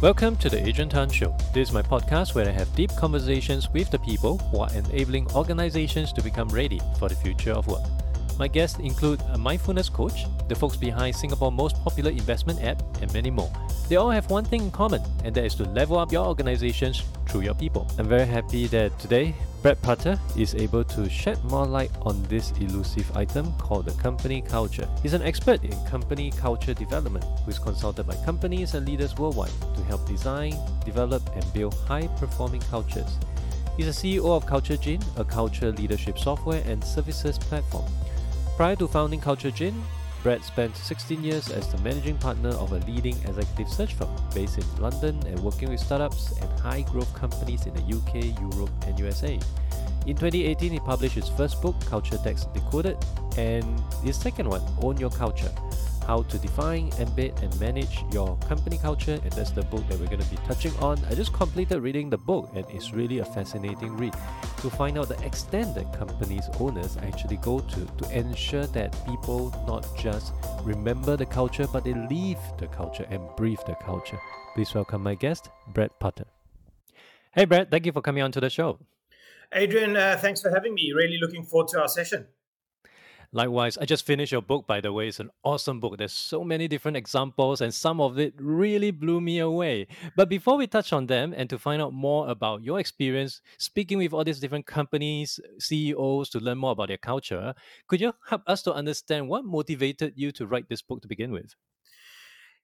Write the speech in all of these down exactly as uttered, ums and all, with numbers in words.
Welcome to the Adrian Tan Show. This is my podcast where I have deep conversations with the people who are enabling organizations to become ready for the future of work. My guests include a mindfulness coach, the folks behind Singapore's most popular investment app, and many more. They all have one thing in common, and that is to level up your organizations through your people. I'm very happy that today, Brett Putter is able to shed more light on this elusive item called the company culture. He's an expert in company culture development who is consulted by companies and leaders worldwide to help design, develop, and build high-performing cultures. He's a C E O of CultureGene, a culture leadership software and services platform. Prior to founding CultureGene, Brett spent sixteen years as the managing partner of a leading executive search firm based in London and working with startups and high-growth companies in the U K, Europe, and U S A. In twenty eighteen, he published his first book, Culture Decks Decoded, and his second one, Own Your Culture, How to Define, Embed, and Manage Your Company Culture, and that's the book that we're going to be touching on. I just completed reading the book, and it's really a fascinating read to find out the extent that companies' owners actually go to to ensure that people not just remember the culture, but they live the culture and breathe the culture. Please welcome my guest, Brett Putter. Hey, Brett, thank you for coming on to the show. Adrian, uh, thanks for having me. Really looking forward to our session. Likewise, I just finished your book, by the way. It's an awesome book. There's so many different examples, and some of it really blew me away. But before we touch on them and to find out more about your experience speaking with all these different companies, C E Os, to learn more about their culture, could you help us to understand what motivated you to write this book to begin with?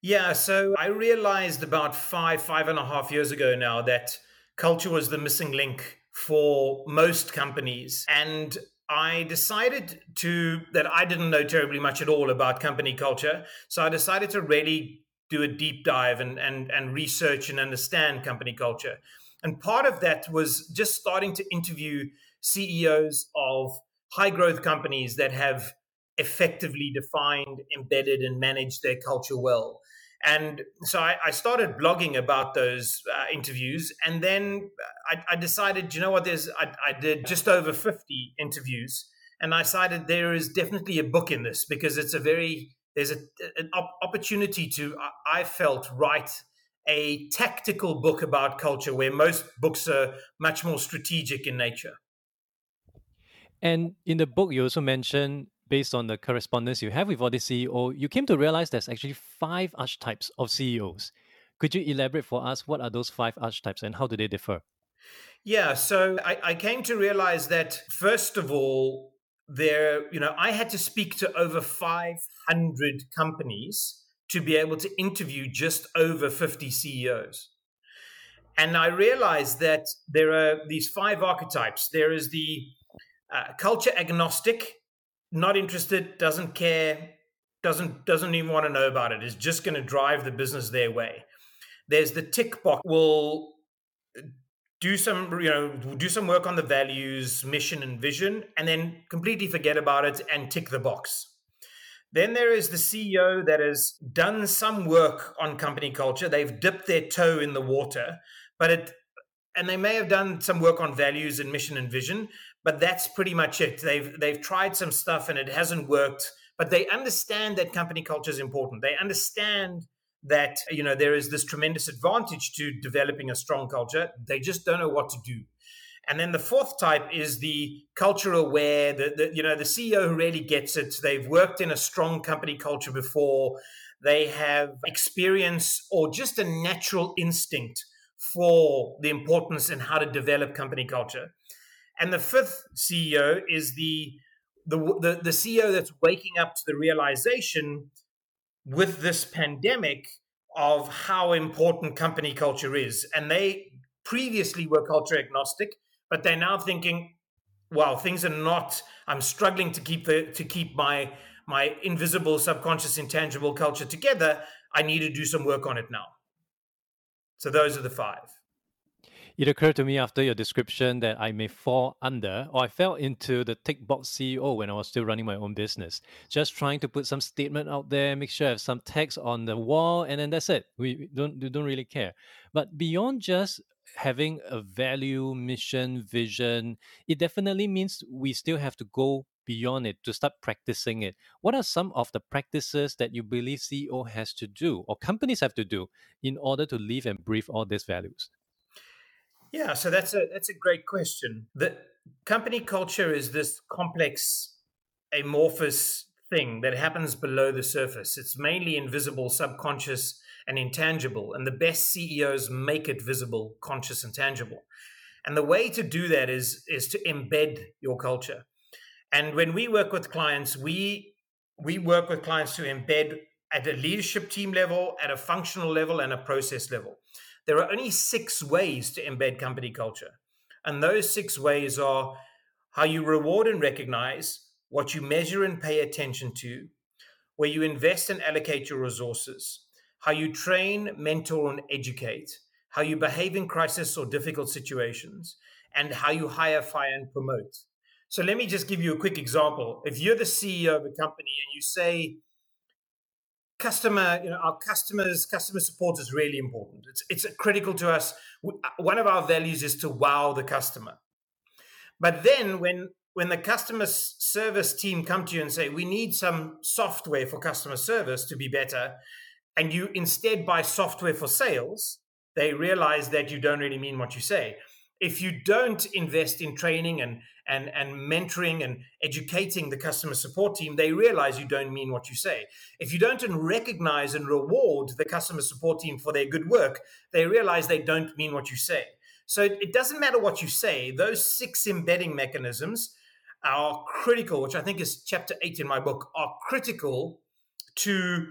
Yeah, so I realized about five, five and a half years ago now that culture was the missing link for most companies. And I decided to, that I didn't know terribly much at all about company culture. So I decided to really do a deep dive and, and, and research and understand company culture. And part of that was just starting to interview C E Os of high growth companies that have effectively defined, embedded, and managed their culture well. And so I, I started blogging about those uh, interviews. And then I, I decided, you know what, there's I, I did just over fifty interviews. And I decided there is definitely a book in this because it's a very, there's a, an op- opportunity to, I, I felt, write a tactical book about culture where most books are much more strategic in nature. And in the book, you also mentioned, based on the correspondence you have with all these C E Os, you came to realize there's actually five archetypes of C E Os. Could you elaborate for us what are those five archetypes and how do they differ? Yeah, so I, I came to realize that, first of all, there, you know, I had to speak to over five hundred companies to be able to interview just over fifty C E Os. And I realized that there are these five archetypes. There is the uh, culture agnostic, not interested, doesn't care, doesn't doesn't even want to know about it. It's just going to drive the business their way. There's the tick box. We'll do some, you know, do some work on the values, mission, and vision, and then completely forget about it and tick the box. Then there is the C E O that has done some work on company culture. They've dipped their toe in the water, but it, and they may have done some work on values and mission and vision, but that's pretty much it. They've they've tried some stuff and it hasn't worked, but they understand that company culture is important. They understand that, you know, there is this tremendous advantage to developing a strong culture. They just don't know what to do. And then the fourth type is the culture aware, the, the you know, the C E O who really gets it. They've worked in a strong company culture before. They have experience or just a natural instinct for the importance and how to develop company culture. And the fifth C E O is the, the the the C E O that's waking up to the realization with this pandemic of how important company culture is. And they previously were culture agnostic, but they're now thinking, wow, things are not, I'm struggling to keep the to keep my my invisible, subconscious, intangible culture together. I need to do some work on it now. So those are the five. It occurred to me after your description that I may fall under, or I fell into the tick box C E O when I was still running my own business. Just trying to put some statement out there, make sure I have some text on the wall, and then that's it. We don't, we don't really care. But beyond just having a value, mission, vision, it definitely means we still have to go beyond it, to start practicing it. What are some of the practices that you believe C E O has to do or companies have to do in order to live and breathe all these values? Yeah, so that's a that's a great question. The company culture is this complex, amorphous thing that happens below the surface. It's mainly invisible, subconscious, and intangible. And the best C E Os make it visible, conscious, and tangible. And the way to do that is, is to embed your culture. And when we work with clients, we we work with clients to embed at a leadership team level, at a functional level, and a process level. There are only six ways to embed company culture. And those six ways are how you reward and recognize, what you measure and pay attention to, where you invest and allocate your resources, how you train, mentor, and educate, how you behave in crisis or difficult situations, and how you hire, fire, and promote. So let me just give you a quick example. If you're the C E O of a company and you say, customer, you know, our customers, customer support is really important. It's, it's critical to us. One of our values is to wow the customer. But then when, when the customer service team come to you and say, we need some software for customer service to be better, and you instead buy software for sales, they realize that you don't really mean what you say. If you don't invest in training and, and, and mentoring and educating the customer support team, they realize you don't mean what you say. If you don't recognize and reward the customer support team for their good work, they realize they don't mean what you say. So it doesn't matter what you say. Those six embedding mechanisms are critical, which I think is chapter eight in my book, are critical to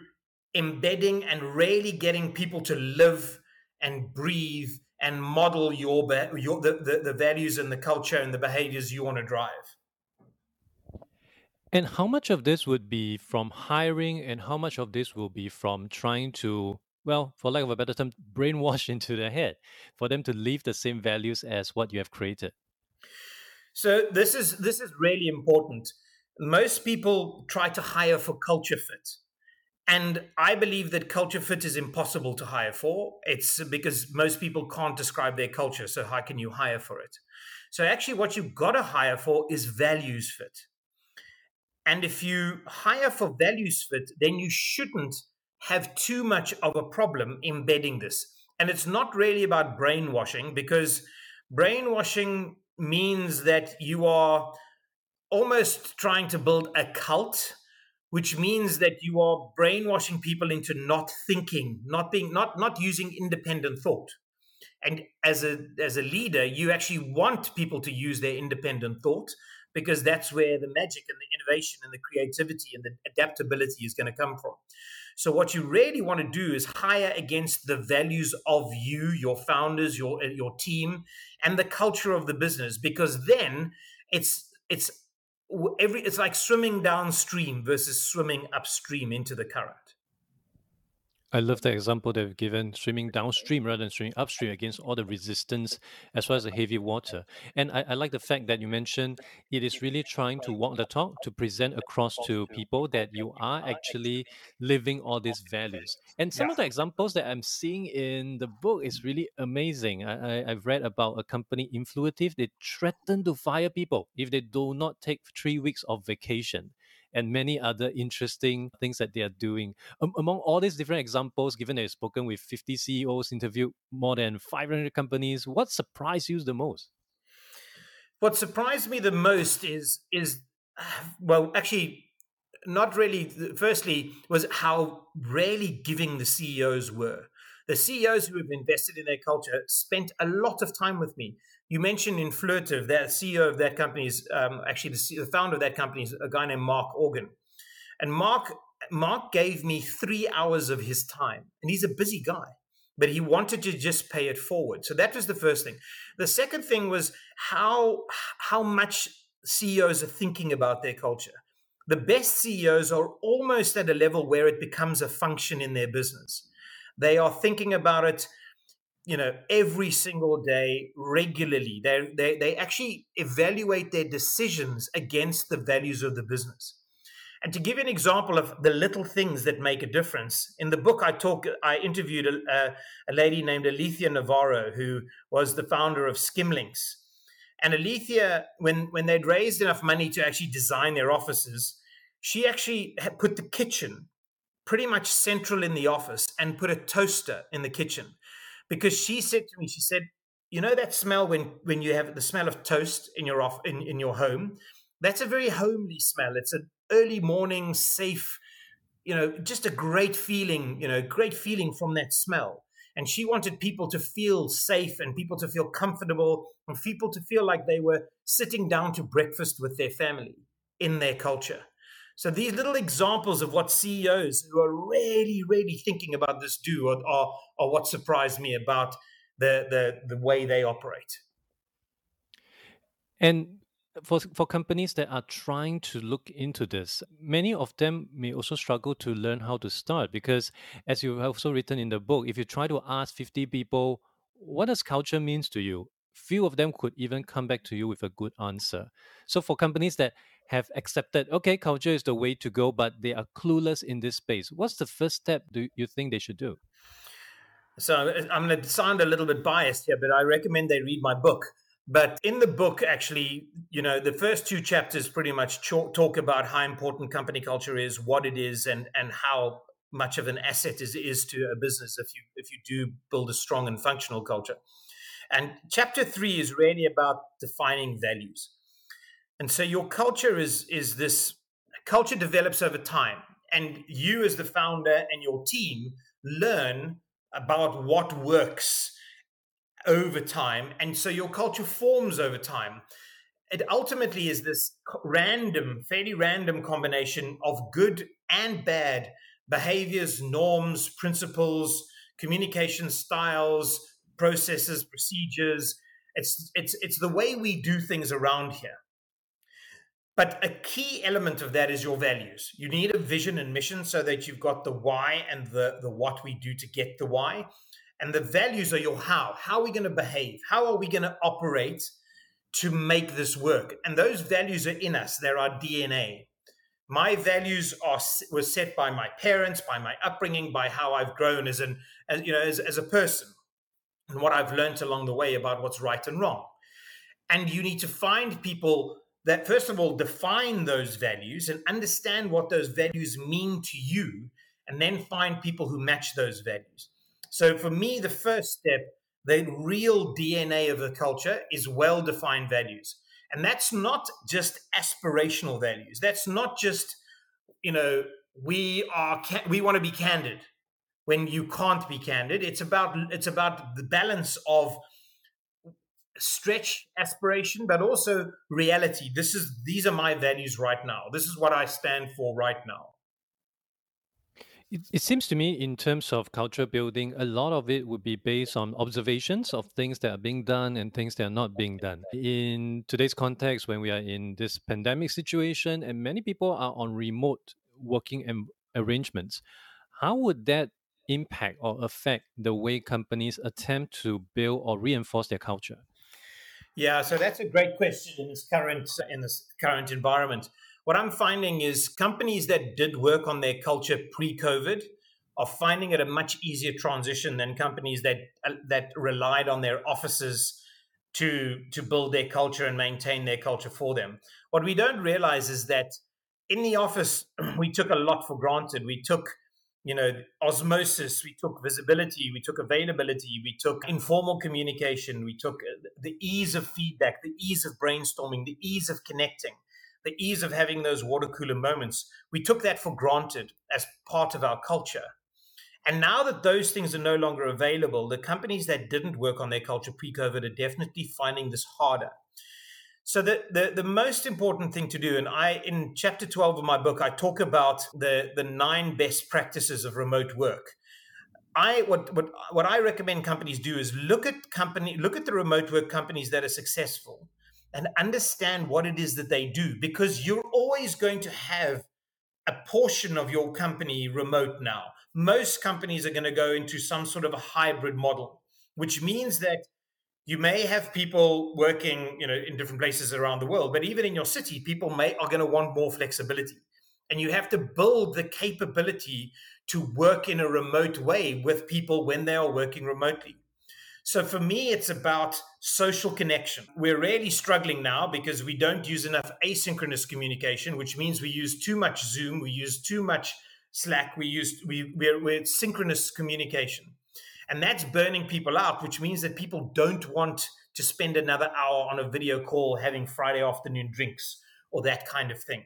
embedding and really getting people to live and breathe and model your, your the, the, the values and the culture and the behaviors you want to drive. And how much of this would be from hiring and how much of this will be from trying to, well, for lack of a better term, brainwash into their head for them to live the same values as what you have created? So this is this is really important. Most people try to hire for culture fit. And I believe that culture fit is impossible to hire for. It's because most people can't describe their culture. So how can you hire for it? So actually what you've got to hire for is values fit. And if you hire for values fit, then you shouldn't have too much of a problem embedding this. And it's not really about brainwashing, because brainwashing means that you are almost trying to build a cult, which means that you are brainwashing people into not thinking, not being, not, not using independent thought. And as a, as a leader, you actually want people to use their independent thought, because that's where the magic and the innovation and the creativity and the adaptability is going to come from. So what you really want to do is hire against the values of you, your founders, your, your team, and the culture of the business, because then it's, it's, Every, it's like swimming downstream versus swimming upstream into the current. I love the example they've given, swimming downstream rather than swimming upstream against all the resistance as well as the heavy water. And I, I like the fact that you mentioned it is really trying to walk the talk, to present across to people that you are actually living all these values. And some yeah. of the examples that I'm seeing in the book is really amazing. I, I, I've read about a company, Influitive. They threaten to fire people if they do not take three weeks of vacation, and many other interesting things that they are doing. Um, among all these different examples, given that you've spoken with fifty C E Os, interviewed more than five hundred companies, what surprised you the most? What surprised me the most is, is well, actually, not really, firstly, was how really giving the C E Os were. The C E Os who have invested in their culture spent a lot of time with me. You mentioned Influitive, that C E O of that company is um, actually the, C- the founder of that company is a guy named Mark Organ. And Mark, Mark gave me three hours of his time. And he's a busy guy, but he wanted to just pay it forward. So that was the first thing. The second thing was how, how much C E Os are thinking about their culture. The best C E Os are almost at a level where it becomes a function in their business. They are thinking about it, you know, every single day, regularly. They, they they actually evaluate their decisions against the values of the business. And to give an example of the little things that make a difference, in the book I talk, I interviewed a, a lady named Alethea Navarro, who was the founder of Skimlinks. And Alethea, when, when they'd raised enough money to actually design their offices, she actually had put the kitchen pretty much central in the office and put a toaster in the kitchen. Because she said to me, she said, you know that smell when, when you have the smell of toast in your off, in, in your home? That's a very homely smell. It's an early morning, safe, you know, just a great feeling, you know, great feeling from that smell. And she wanted people to feel safe and people to feel comfortable and people to feel like they were sitting down to breakfast with their family in their culture. So these little examples of what C E Os who are really, really thinking about this do are, are, are what surprised me about the, the, the way they operate. And for for companies that are trying to look into this, many of them may also struggle to learn how to start, because as you have also written in the book, if you try to ask fifty people, what does culture means to you? Few of them could even come back to you with a good answer. So for companies that have accepted, okay, culture is the way to go, but they are clueless in this space, what's the first step do you think they should do? So I'm going to sound a little bit biased here, but I recommend they read my book. But in the book, actually, you know, the first two chapters pretty much talk about how important company culture is, what it is, and and how much of an asset it is to a business if you if you do build a strong and functional culture. And chapter three is really about defining values. And so your culture is is this culture develops over time, and you as the founder and your team learn about what works over time, and so your culture forms over time. It ultimately is this random, fairly random combination of good and bad behaviors, norms, principles, communication styles, processes, procedures. It's it's it's the way we do things around here. But a key element of that is your values. You need a vision and mission so that you've got the why and the, the what we do to get the why. And the values are your how. How are we going to behave? How are we going to operate to make this work? And those values are in us. They're our D N A. My values are were set by my parents, by my upbringing, by how I've grown as an as, you know as, as a person, and what I've learned along the way about what's right and wrong. And you need to find people that, first of all, define those values and understand what those values mean to you, and then find people who match those values. So for me, the first step, the real D N A of the culture, is well-defined values. And that's not just aspirational values. That's not just, you know, we are we want to be candid when you can't be candid. It's about it's about the balance of stretch aspiration, but also reality. This is these are my values right now. This is what I stand for right now. It seems to me, in terms of culture building, a lot of it would be based on observations of things that are being done and things that are not being done. In today's context, when we are in this pandemic situation and many people are on remote working arrangements, how would that impact or affect the way companies attempt to build or reinforce their culture? Yeah, so that's a great question in this current in this current environment. What I'm finding is companies that did work on their culture pre-COVID are finding it a much easier transition than companies that uh, that relied on their offices to, to build their culture and maintain their culture for them. What we don't realize is that in the office, we took a lot for granted. We took, you know, osmosis, we took visibility, we took availability, we took informal communication, we took the ease of feedback, the ease of brainstorming, the ease of connecting, the ease of having those water cooler moments. We took that for granted as part of our culture. And now that those things are no longer available, the companies that didn't work on their culture pre-COVID are definitely finding this harder. So the, the, the most important thing to do, and I in chapter twelve of my book, I talk about the, the nine best practices of remote work. I what, what what I recommend companies do is look at company look at the remote work companies that are successful and understand what it is that they do, because you're always going to have a portion of your company remote now. Most companies are going to go into some sort of a hybrid model, which means that you may have people working, you know, in different places around the world, but even in your city, people may are going to want more flexibility. And you have to build the capability to work in a remote way with people when they are working remotely. So for me, it's about social connection. We're really struggling now because we don't use enough asynchronous communication, which means we use too much Zoom, we use too much Slack, we use we we're, we're synchronous communication. And that's burning people out, which means that people don't want to spend another hour on a video call having Friday afternoon drinks or that kind of thing.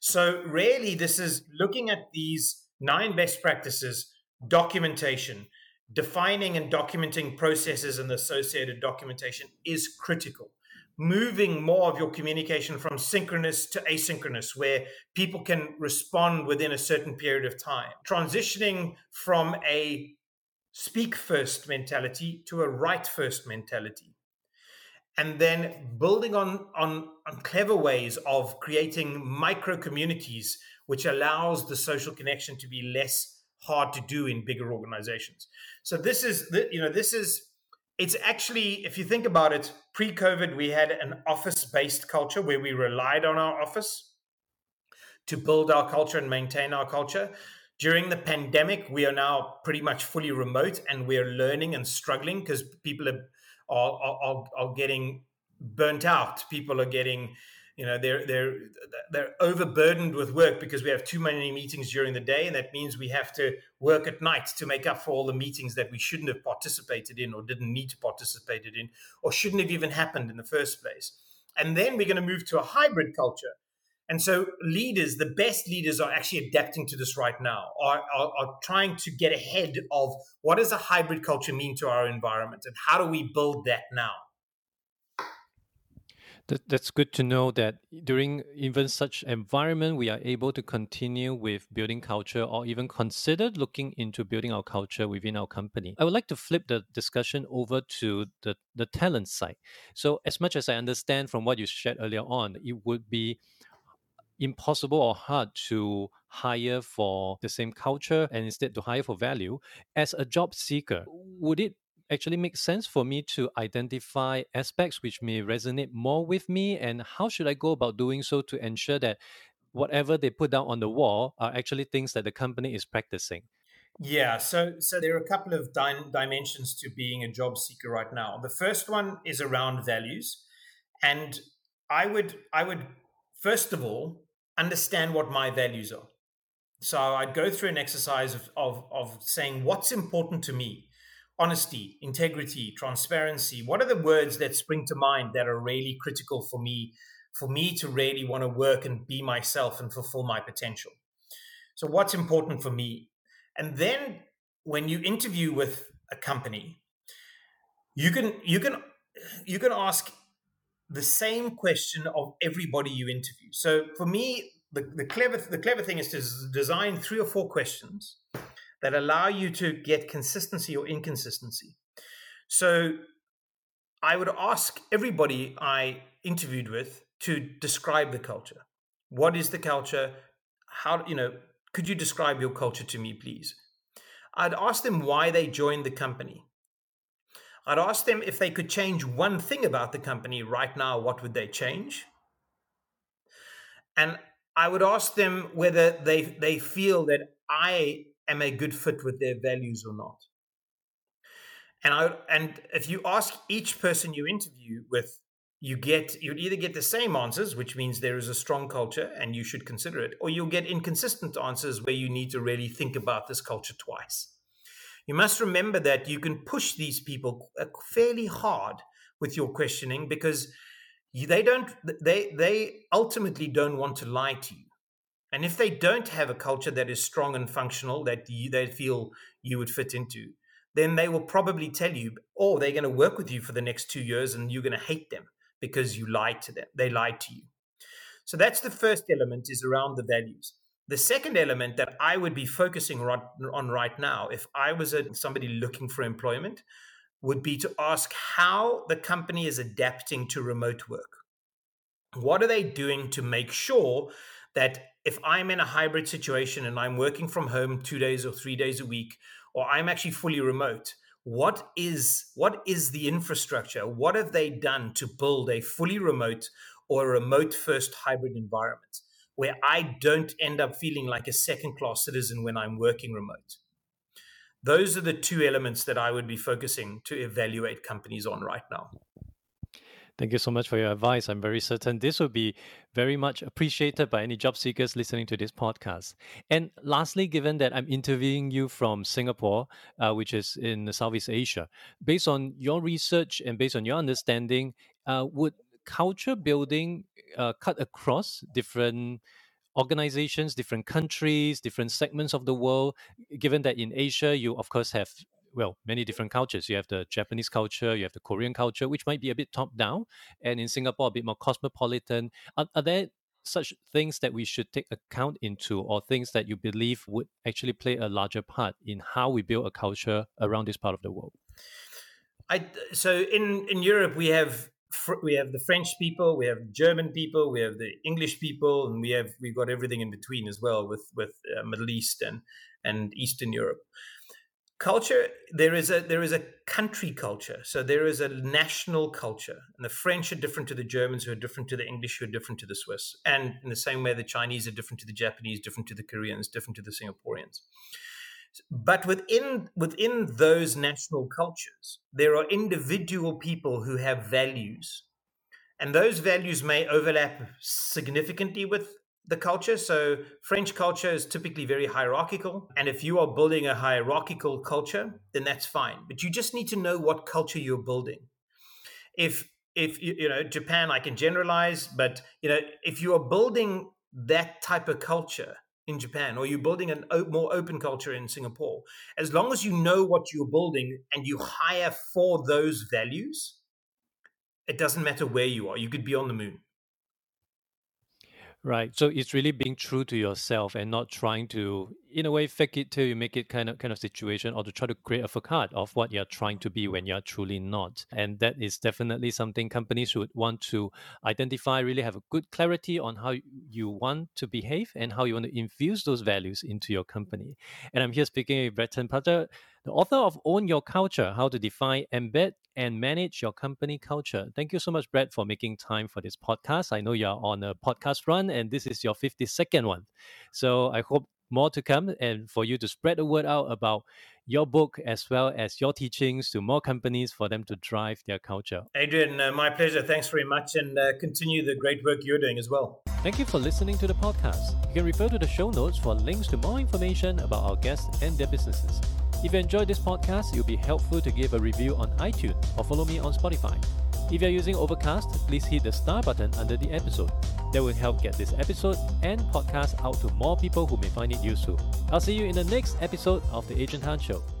So really, this is looking at these nine best practices, documentation, defining and documenting processes and the associated documentation is critical. Moving more of your communication from synchronous to asynchronous, where people can respond within a certain period of time. Transitioning from a speak first mentality to a write first mentality. And then building on, on, on clever ways of creating micro communities, which allows the social connection to be less hard to do in bigger organizations. So this is, the, you know, this is, it's actually, if you think about it, pre-COVID, we had an office-based culture where we relied on our office to build our culture and maintain our culture. During the pandemic, we are now pretty much fully remote, and we are learning and struggling because people are, are are are getting burnt out. People are getting, you know, they're they're they're overburdened with work because we have too many meetings during the day, and that means we have to work at night to make up for all the meetings that we shouldn't have participated in, or didn't need to participate in, or shouldn't have even happened in the first place. And then we're going to move to a hybrid culture. And so leaders, the best leaders are actually adapting to this right now, are, are, are trying to get ahead of what does a hybrid culture mean to our environment and how do we build that now? That, that's good to know that during even such environment, we are able to continue with building culture or even consider looking into building our culture within our company. I would like to flip the discussion over to the, the talent side. So as much as I understand from what you shared earlier on, it would be impossible or hard to hire for the same culture and instead to hire for value. As a job seeker, would it actually make sense for me to identify aspects which may resonate more with me? And how should I go about doing so to ensure that whatever they put down on the wall are actually things that the company is practicing? Yeah, so so there are a couple of dim- dimensions to being a job seeker right now. The first one is around values. And I would I would, first of all, understand what my values are. So I'd go through an exercise of, of, of saying what's important to me: honesty, integrity, transparency. What are the words that spring to mind that are really critical for me, for me to really want to work and be myself and fulfill my potential? So what's important for me? And then when you interview with a company, you can you can you can ask the same question of everybody you interview. So for me, the, the clever the clever thing is to design three or four questions that allow you to get consistency or inconsistency. So I would ask everybody I interviewed with to describe the culture. What is the culture? How, you know, could you describe your culture to me, please? I'd ask them why they joined the company. I'd ask them if they could change one thing about the company right now, what would they change? And I would ask them whether they, they feel that I am a good fit with their values or not. And I and if you ask each person you interview with, you get you'd either get the same answers, which means there is a strong culture and you should consider it, or you'll get inconsistent answers where you need to really think about this culture twice. You must remember that you can push these people fairly hard with your questioning because they don't they they ultimately don't want to lie to you. And if they don't have a culture that is strong and functional that you, they feel you would fit into, then they will probably tell you, or they're going to work with you for the next two years and you're going to hate them because you lied to them. They lied to you. So that's the first element, is around the values. The second element that I would be focusing on right now, if I was a, somebody looking for employment, would be to ask how the company is adapting to remote work. What are they doing to make sure that if I'm in a hybrid situation and I'm working from home two days or three days a week, or I'm actually fully remote, what is, what is the infrastructure? What have they done to build a fully remote or a remote-first hybrid environment, where I don't end up feeling like a second-class citizen when I'm working remote? Those are the two elements that I would be focusing to evaluate companies on right now. Thank you so much for your advice. I'm very certain this will be very much appreciated by any job seekers listening to this podcast. And lastly, given that I'm interviewing you from Singapore, uh, which is in Southeast Asia, based on your research and based on your understanding, uh, would culture building uh, cut across different organizations, different countries, different segments of the world, given that in Asia, you of course have well, many different cultures. You have the Japanese culture, you have the Korean culture, which might be a bit top-down, and in Singapore, a bit more cosmopolitan. Are, are there such things that we should take account into, or things that you believe would actually play a larger part in how we build a culture around this part of the world? I, so in, in Europe, we have we have the French people, we have German people, we have the English people, and we have we've got everything in between as well with, with uh, Middle East and, and Eastern Europe. Culture, there is a there is a country culture. So there is a national culture. And the French are different to the Germans, who are different to the English, who are different to the Swiss. And in the same way, the Chinese are different to the Japanese, different to the Koreans, different to the Singaporeans. But within within those national cultures, there are individual people who have values. And those values may overlap significantly with the culture. So French culture is typically very hierarchical. And if you are building a hierarchical culture, then that's fine. But you just need to know what culture you're building. If, if you know, Japan, I can generalize, but, you know, if you are building that type of culture in Japan, or you're building a o- more open culture in Singapore, as long as you know what you're building and you hire for those values, it doesn't matter where you are. You could be on the moon. Right. So it's really being true to yourself and not trying to, in a way, fake it till you make it kind of kind of situation, or to try to create a facade of what you're trying to be when you're truly not. And that is definitely something companies would want to identify, really have a good clarity on how you want to behave and how you want to infuse those values into your company. And I'm here speaking with Brett Putter, the author of Own Your Culture, How to Define, Embed, and Manage Your Company Culture. Thank you so much, Brett, for making time for this podcast. I know you're on a podcast run, and this is your fifty-second one. So I hope more to come, and for you to spread the word out about your book as well as your teachings to more companies for them to drive their culture. Adrian, uh, my pleasure. Thanks very much, and uh, continue the great work you're doing as well. Thank you for listening to the podcast. You can refer to the show notes for links to more information about our guests and their businesses. If you enjoyed this podcast, it will be helpful to give a review on iTunes or follow me on Spotify. If you're using Overcast, please hit the star button under the episode. That will help get this episode and podcast out to more people who may find it useful. I'll see you in the next episode of The Adrian Tan Show.